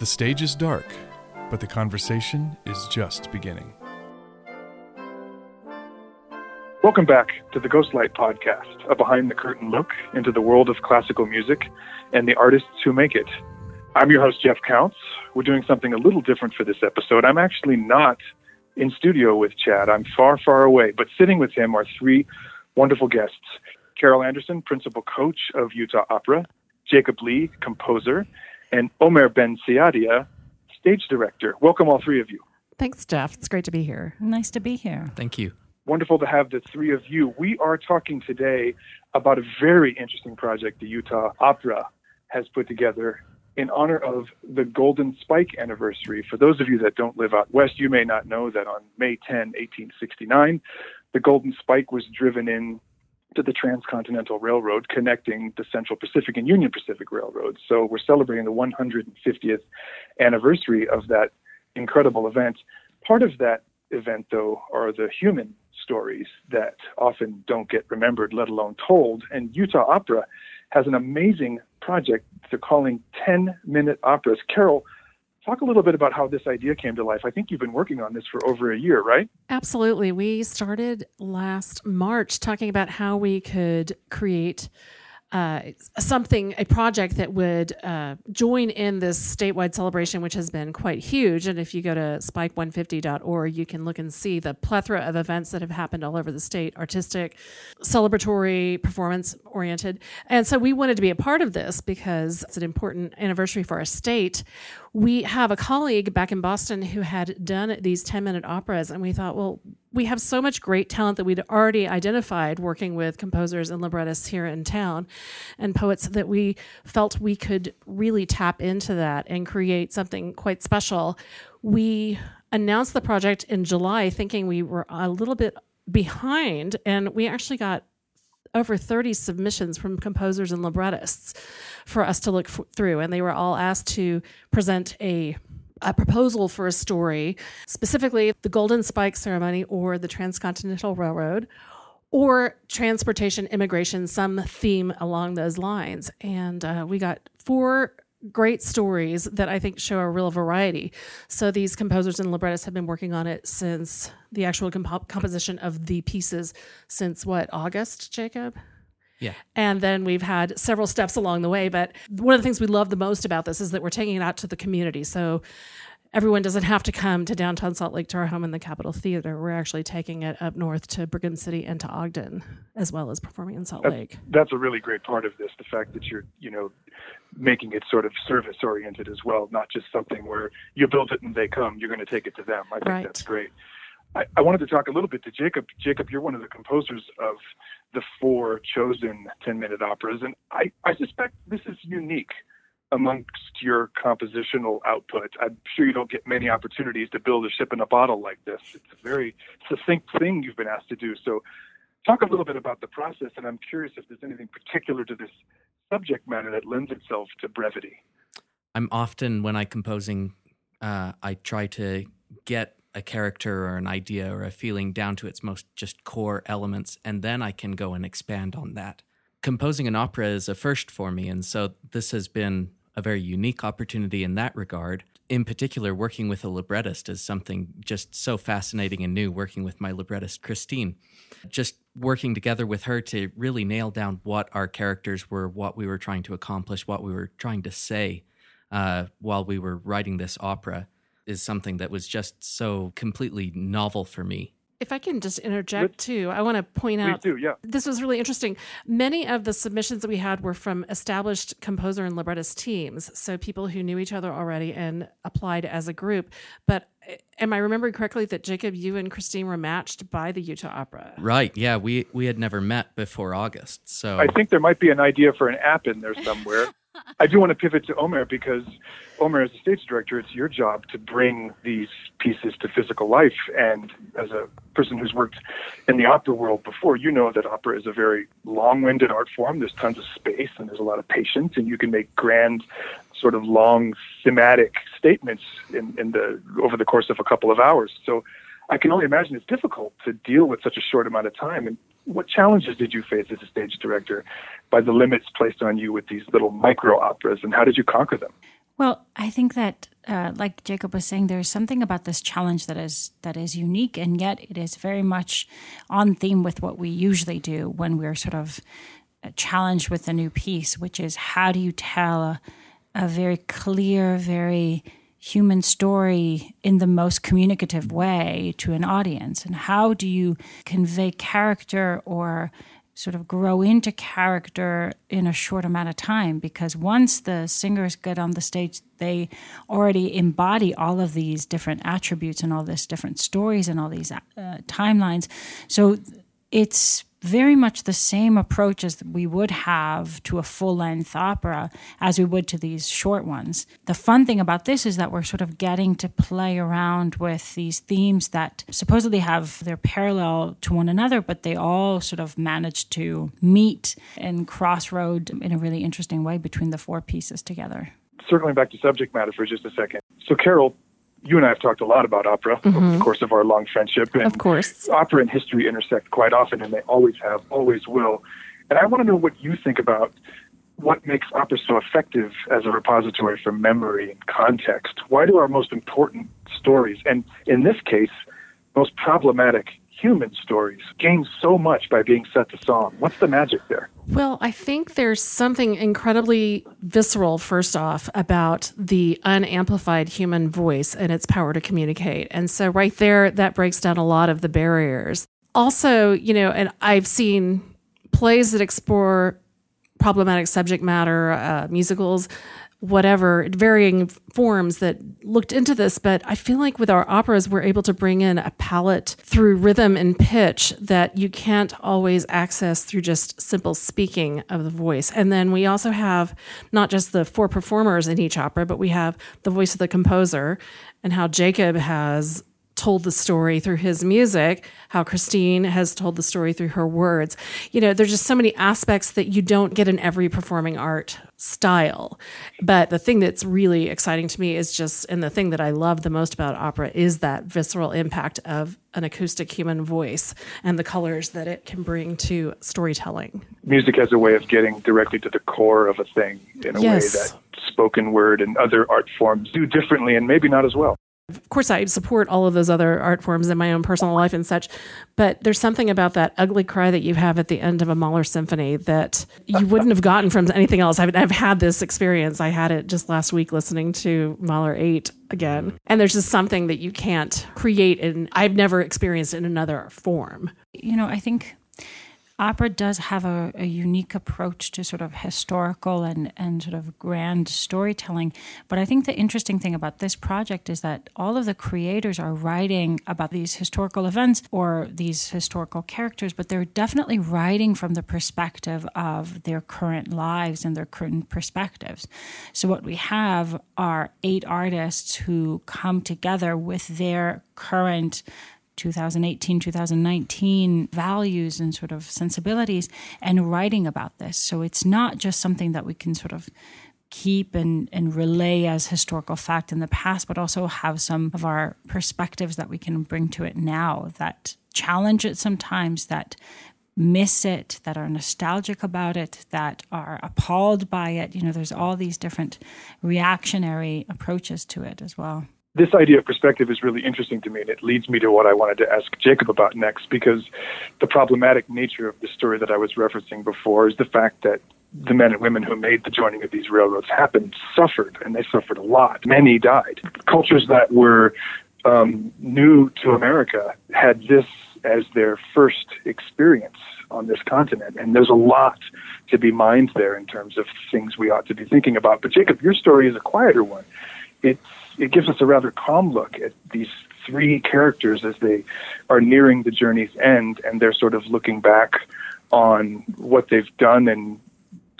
The stage is dark, but the conversation is just beginning. Welcome back to the Ghostlight Podcast, a behind-the-curtain look into the world of classical music and the artists who make it. I'm your host, Jeff Counts. We're doing something a little different for this episode. I'm actually not in studio with Chad. I'm far, far away, but sitting with him are three wonderful guests. Carol Anderson, principal coach of Utah Opera, Jacob Lee, composer, and Omer Ben Seadia, stage director. Welcome, all three of you. Thanks, Jeff. It's great to be here. Nice to be here. Thank you. Wonderful to have the three of you. We are talking today about a very interesting project the Utah Opera has put together in honor of the Golden Spike anniversary. For those of you that don't live out west, you may not know that on May 10, 1869, the Golden Spike was driven in to the Transcontinental Railroad connecting the Central Pacific and Union Pacific Railroad. So we're celebrating the 150th anniversary of that incredible event. Part of that event, though, are the human stories that often don't get remembered, let alone told. And Utah Opera has an amazing project they're calling 10-Minute Operas. Carol, talk a little bit about how this idea came to life. I think you've been working on this for over a year, right? Absolutely. We started last March talking about how we could create a project that would join in this statewide celebration, which has been quite huge. And if you go to spike150.org, you can look and see the plethora of events that have happened all over the state, artistic, celebratory, performance-oriented. And so we wanted to be a part of this because it's an important anniversary for our state. We have a colleague back in Boston who had done these 10-minute operas, and we thought, well, we have so much great talent that we'd already identified working with composers and librettists here in town and poets that we felt we could really tap into that and create something quite special. We announced the project in July thinking we were a little bit behind, and we actually got over 30 submissions from composers and librettists for us to look through. And they were all asked to present a proposal for a story, specifically the Golden Spike Ceremony or the Transcontinental Railroad or transportation, immigration, some theme along those lines. And we got four great stories that I think show a real variety. So these composers and librettists have been working on it since the actual composition of the pieces since what, August, Jacob? Yeah. And then we've had several steps along the way. But one of the things we love the most about this is that we're taking it out to the community. So everyone doesn't have to come to downtown Salt Lake to our home in the Capitol Theater. We're actually taking it up north to Brigham City and to Ogden, as well as performing in Salt Lake. That's a really great part of this, the fact that you're, making it sort of service-oriented as well, not just something where you build it and they come, you're going to take it to them. I think That's great. I wanted to talk a little bit to Jacob. Jacob, you're one of the composers of the four chosen 10-minute operas, and I suspect this is unique amongst your compositional output. I'm sure you don't get many opportunities to build a ship in a bottle like this. It's a very succinct thing you've been asked to do. So talk a little bit about the process, and I'm curious if there's anything particular to this subject matter that lends itself to brevity. I'm often, when I'm composing, I try to get a character or an idea or a feeling down to its most just core elements, and then I can go and expand on that. Composing an opera is a first for me, and so this has been a very unique opportunity in that regard. In particular, working with a librettist is something just so fascinating and new, working with my librettist, Christine. Just working together with her to really nail down what our characters were, what we were trying to accomplish, what we were trying to say while we were writing this opera is something that was just so completely novel for me. If I can just interject too, I want to point out, This was really interesting. Many of the submissions that we had were from established composer and librettist teams, so people who knew each other already and applied as a group. But am I remembering correctly that, Jacob, you and Christine were matched by the Utah Opera? Right, yeah. We had never met before August. So I think there might be an idea for an app in there somewhere. I do want to pivot to Omer because, Omer, as a stage director, it's your job to bring these pieces to physical life. And as a person who's worked in the opera world before, you know that opera is a very long-winded art form. There's tons of space and there's a lot of patience, and you can make grand sort of long thematic statements over the course of a couple of hours. So I can only imagine it's difficult to deal with such a short amount of time. And what challenges did you face as a stage director by the limits placed on you with these little micro operas, and how did you conquer them? Well, I think that, like Jacob was saying, there's something about this challenge that is unique, and yet it is very much on theme with what we usually do when we're sort of challenged with a new piece, which is how do you tell a very clear, very human story in the most communicative way to an audience, and how do you convey character or sort of grow into character in a short amount of time, because once the singers get on the stage, they already embody all of these different attributes and all these different stories and all these timelines. So it's very much the same approach as we would have to a full-length opera as we would to these short ones. The fun thing about this is that we're sort of getting to play around with these themes that supposedly have their parallel to one another, but they all sort of manage to meet and crossroad in a really interesting way between the four pieces together. Circling back to subject matter for just a second. So Carol, you and I have talked a lot about opera over the course of our long friendship. And of course. Opera and history intersect quite often, and they always have, always will. And I want to know what you think about what makes opera so effective as a repository for memory and context. Why do our most important stories, and in this case, most problematic human stories, gain so much by being set to song? What's the magic there? Well, I think there's something incredibly visceral, first off, about the unamplified human voice and its power to communicate. And so right there, that breaks down a lot of the barriers. Also, and I've seen plays that explore problematic subject matter, musicals, whatever, varying forms that looked into this, but I feel like with our operas, we're able to bring in a palette through rhythm and pitch that you can't always access through just simple speaking of the voice. And then we also have not just the four performers in each opera, but we have the voice of the composer and how Jacob has told the story through his music, how Christine has told the story through her words. There's just so many aspects that you don't get in every performing art style. But the thing that's really exciting to me is just, and the thing that I love the most about opera is that visceral impact of an acoustic human voice and the colors that it can bring to storytelling. Music has a way of getting directly to the core of a thing in a way that spoken word and other art forms do differently and maybe not as well. Of course, I support all of those other art forms in my own personal life and such, but there's something about that ugly cry that you have at the end of a Mahler symphony that you wouldn't have gotten from anything else. I've had this experience. I had it just last week listening to Mahler 8 again. And there's just something that you can't create, and I've never experienced in another form. I think opera does have a unique approach to sort of historical and sort of grand storytelling. But I think the interesting thing about this project is that all of the creators are writing about these historical events or these historical characters, but they're definitely writing from the perspective of their current lives and their current perspectives. So what we have are 8 artists who come together with their current 2018, 2019 values and sort of sensibilities and writing about this. So it's not just something that we can sort of keep and relay as historical fact in the past, but also have some of our perspectives that we can bring to it now that challenge it sometimes, that miss it, that are nostalgic about it, that are appalled by it. There's all these different reactionary approaches to it as well. This idea of perspective is really interesting to me, and it leads me to what I wanted to ask Jacob about next, because the problematic nature of the story that I was referencing before is the fact that the men and women who made the joining of these railroads happened suffered, and they suffered a lot. Many died. Cultures that were new to America had this as their first experience on this continent, and there's a lot to be mined there in terms of things we ought to be thinking about. But Jacob, your story is a quieter one. It gives us a rather calm look at these 3 characters as they are nearing the journey's end, and they're sort of looking back on what they've done and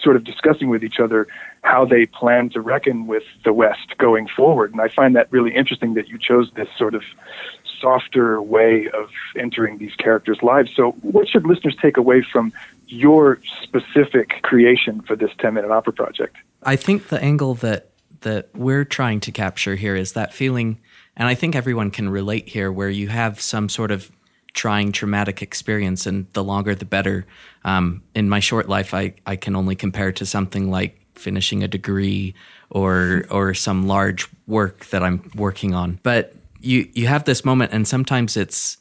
sort of discussing with each other how they plan to reckon with the West going forward. And I find that really interesting that you chose this sort of softer way of entering these characters' lives. So what should listeners take away from your specific creation for this 10-minute opera project? I think the angle that we're trying to capture here is that feeling, and I think everyone can relate here, where you have some sort of traumatic experience, and the longer the better. In my short life, I can only compare to something like finishing a degree or some large work that I'm working on. But you have this moment, and sometimes it's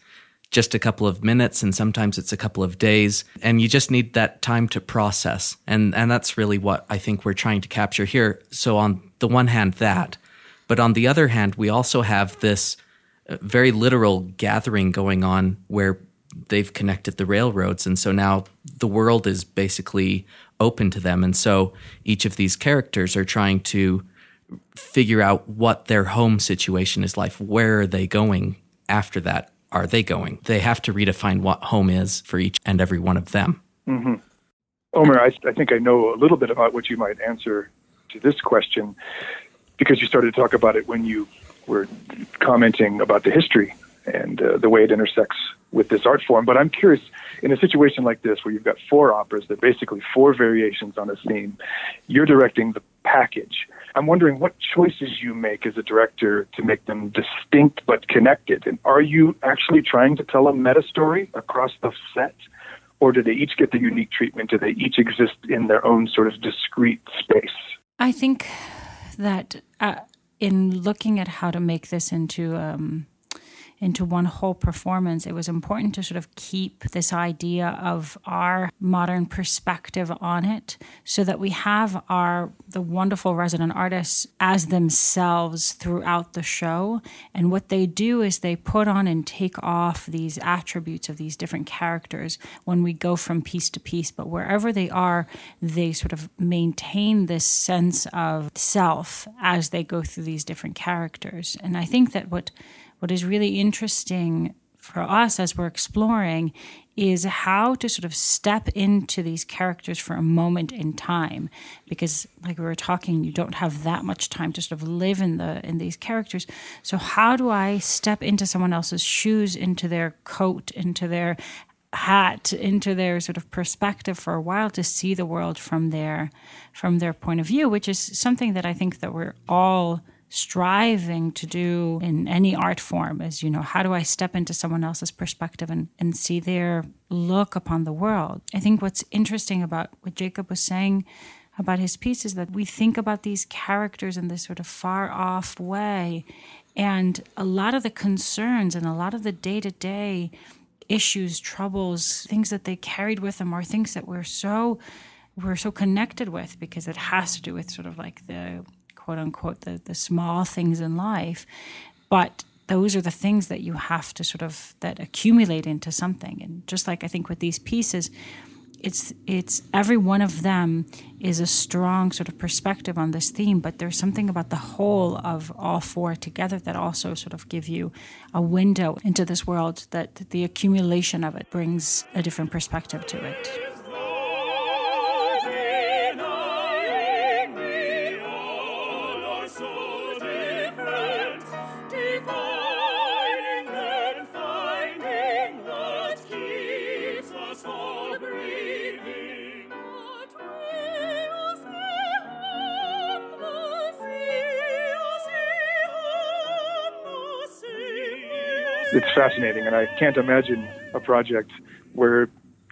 just a couple of minutes, and sometimes it's a couple of days, and you just need that time to process. And that's really what I think we're trying to capture here. So on the one hand, that. But on the other hand, we also have this very literal gathering going on where they've connected the railroads, and so now the world is basically open to them. And so each of these characters are trying to figure out what their home situation is like. Where are they going after that? Are they going? They have to redefine what home is for each and every one of them. Mm-hmm. Omer, I think I know a little bit about what you might answer to this question, because you started to talk about it when you were commenting about the history and the way it intersects with this art form. But I'm curious, in a situation like this where you've got four operas, they're basically four variations on a theme, you're directing the package. I'm wondering what choices you make as a director to make them distinct but connected. And are you actually trying to tell a meta story across the set, or do they each get the unique treatment? Do they each exist in their own sort of discrete space? I think that in looking at how to make this into one whole performance, it was important to sort of keep this idea of our modern perspective on it, so that we have the wonderful resident artists as themselves throughout the show. And what they do is they put on and take off these attributes of these different characters when we go from piece to piece. But wherever they are, they sort of maintain this sense of self as they go through these different characters. And I think that what is really interesting for us as we're exploring is how to sort of step into these characters for a moment in time, because like we were talking, you don't have that much time to sort of live in these characters. So how do I step into someone else's shoes, into their coat, into their hat, into their sort of perspective for a while, to see the world from their point of view, which is something that I think that we're all striving to do in any art form is, how do I step into someone else's perspective and see their look upon the world? I think what's interesting about what Jacob was saying about his piece is that we think about these characters in this sort of far-off way, and a lot of the concerns and a lot of the day-to-day issues, troubles, things that they carried with them are things that we're so connected with, because it has to do with sort of like the quote unquote, the small things in life. But those are the things that you have to sort of, that accumulate into something. And just like I think with these pieces, it's every one of them is a strong sort of perspective on this theme, but there's something about the whole of all four together that also sort of give you a window into this world, that the accumulation of it brings a different perspective to it. It's fascinating, and I can't imagine a project where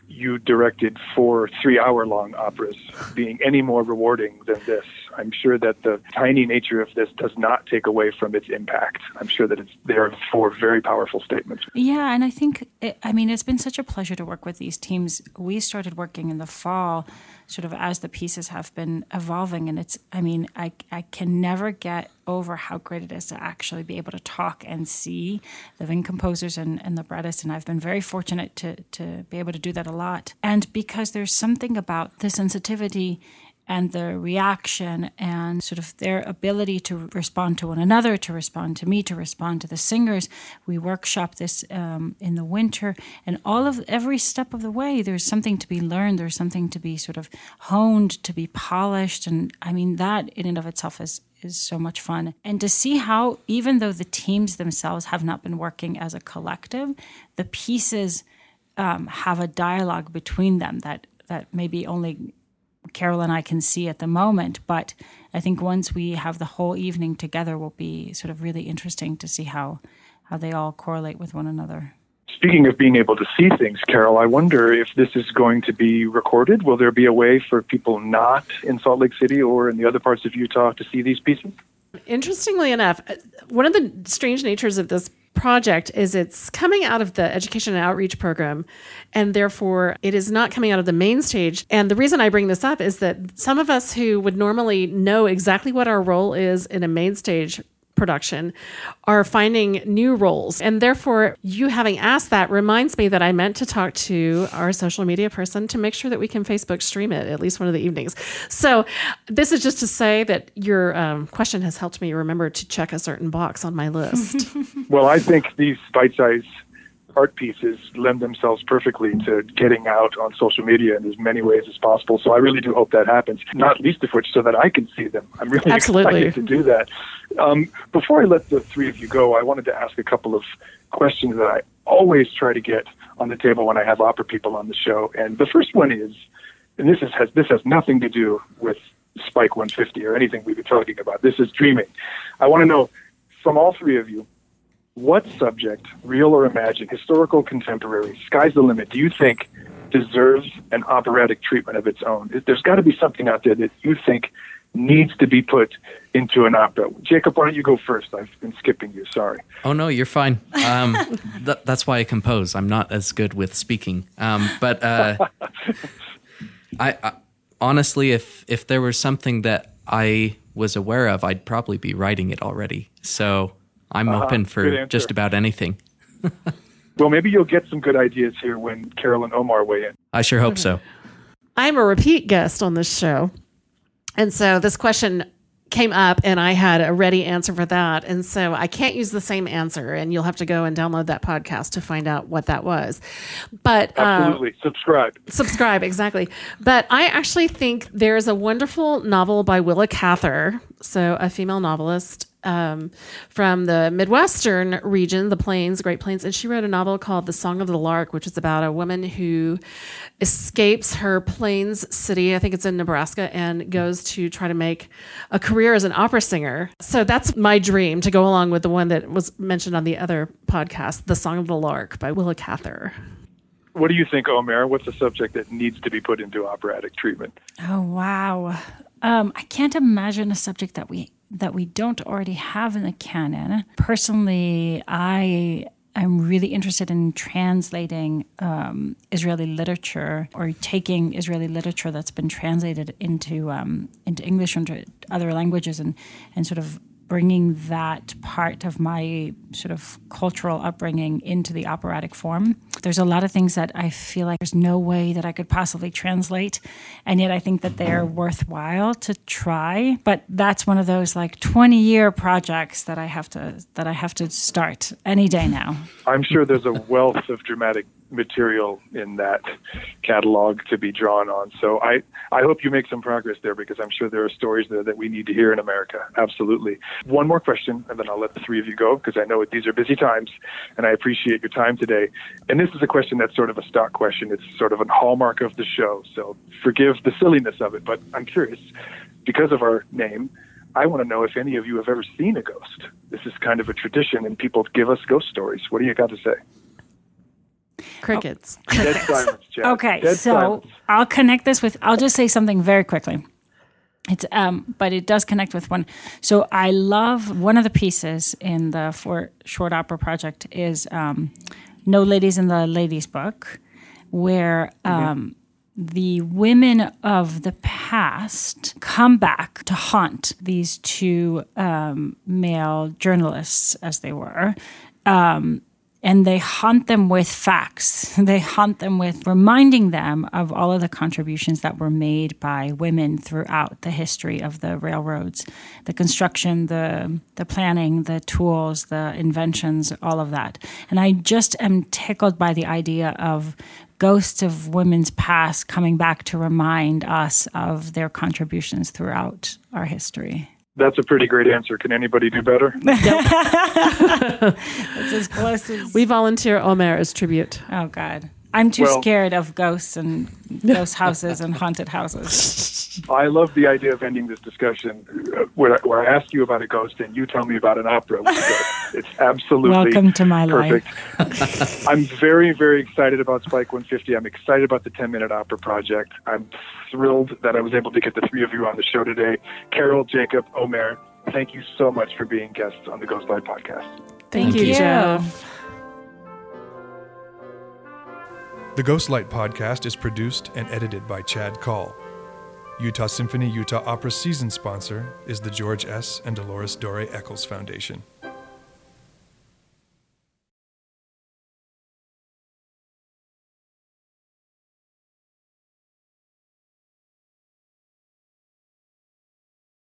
you directed 4 3-hour-long operas being any more rewarding than this. I'm sure that the tiny nature of this does not take away from its impact. I'm sure that there are 4 very powerful statements. Yeah, and I think, it's been such a pleasure to work with these teams. We started working in the fall, sort of as the pieces have been evolving, and it's, I can never get over how great it is to actually be able to talk and see living composers and librettists, and I've been very fortunate to be able to do that a lot. And because there's something about the sensitivity and the reaction and sort of their ability to respond to one another, to respond to me, to respond to the singers. We workshop this in the winter, and every step of the way, there's something to be learned, there's something to be sort of honed, to be polished, and that in and of itself is so much fun. And to see how, even though the teams themselves have not been working as a collective, the pieces have a dialogue between them that maybe only Carol and I can see at the moment, but I think once we have the whole evening together, will be sort of really interesting to see how they all correlate with one another. Speaking of being able to see things, Carol, I wonder if this is going to be recorded. Will there be a way for people not in Salt Lake City or in the other parts of Utah to see these pieces? Interestingly enough, one of the strange natures of this project is it's coming out of the education and outreach program, and therefore it is not coming out of the main stage. And the reason I bring this up is that some of us who would normally know exactly what our role is in a main stage production are finding new roles. And therefore, you having asked that reminds me that I meant to talk to our social media person to make sure that we can Facebook stream it at least one of the evenings. So this is just to say that your question has helped me remember to check a certain box on my list. Well, I think these bite-sized art pieces lend themselves perfectly to getting out on social media in as many ways as possible. So I really do hope that happens, not least of which so that I can see them. I'm really excited to do that. Before I let the three of you go, I wanted to ask a couple of questions that I always try to get on the table when I have opera people on the show. And the first one is, and this has nothing to do with Spike 150 or anything we've been talking about. This is dreaming. I want to know from all three of you, what subject, real or imagined, historical, contemporary, sky's the limit, do you think deserves an operatic treatment of its own? There's got to be something out there that you think needs to be put into an opera. Jacob, why don't you go first? I've been skipping you, sorry. Oh, no, you're fine. That's why I compose. I'm not as good with speaking. I honestly, if there was something that I was aware of, I'd probably be writing it already. So I'm open for just about anything. Well, maybe you'll get some good ideas here when Carol and Omar weigh in. I sure hope so. I'm a repeat guest on this show. And so this question came up and I had a ready answer for that. And so I can't use the same answer, and you'll have to go and download that podcast to find out what that was. But absolutely. Subscribe. Exactly. But I actually think there's a wonderful novel by Willa Cather. So a female novelist, from the Midwestern region, the plains, Great Plains. And she wrote a novel called The Song of the Lark, which is about a woman who escapes her plains city, I think it's in Nebraska, and goes to try to make a career as an opera singer. So that's my dream, to go along with the one that was mentioned on the other podcast, The Song of the Lark by Willa Cather. What do you think, Omer? What's a subject that needs to be put into operatic treatment? Oh, wow. I can't imagine a subject that we don't already have in the canon. Personally, I'm really interested in translating Israeli literature, or taking Israeli literature that's been translated into English, into other languages, and sort of bringing that part of my sort of cultural upbringing into the operatic form. There's a lot of things that I feel like there's no way that I could possibly translate, and yet I think that they're worthwhile to try. But that's one of those like 20-year projects that I have to start any day now. I'm sure there's a wealth of dramatic material in that catalog to be drawn on. So I hope you make some progress there, because I'm sure there are stories there that we need to hear in America. Absolutely. One more question, and then I'll let the three of you go, because I know these are busy times, and I appreciate your time today. And this is a question that's sort of a stock question. It's sort of a hallmark of the show, so forgive the silliness of it, but I'm curious, because of our name, I want to know if any of you have ever seen a ghost. This is kind of a tradition, and people give us ghost stories. What do you got to say? Crickets. Oh. Dead silence, Jeff. Okay, dead so silence. I'll connect this with, I'll just say something very quickly. It's but it does connect with one. So I love, one of the pieces in the short opera project is No Ladies in the Ladies Book, where the women of the past come back to haunt these two male journalists, as they were, and they haunt them with facts. They haunt them with reminding them of all of the contributions that were made by women throughout the history of the railroads, the construction, the planning, the tools, the inventions, all of that. And I just am tickled by the idea of ghosts of women's past coming back to remind us of their contributions throughout our history. That's a pretty great answer. Can anybody do better? That's as close as... We volunteer Omer as tribute. Oh, God. I'm too scared of ghosts and ghost houses and haunted houses. I love the idea of ending this discussion where I ask you about a ghost and you tell me about an opera. It's absolutely welcome to my perfect. Life. I'm very, very excited about Spike 150. I'm excited about the 10-minute opera project. I'm thrilled that I was able to get the three of you on the show today. Carol, Jacob, Omer, thank you so much for being guests on the Ghostlight Podcast. Thank you, Joe. The Ghostlight Podcast is produced and edited by Chad Call. Utah Symphony, Utah Opera season sponsor is the George S. and Dolores Dore Eccles Foundation.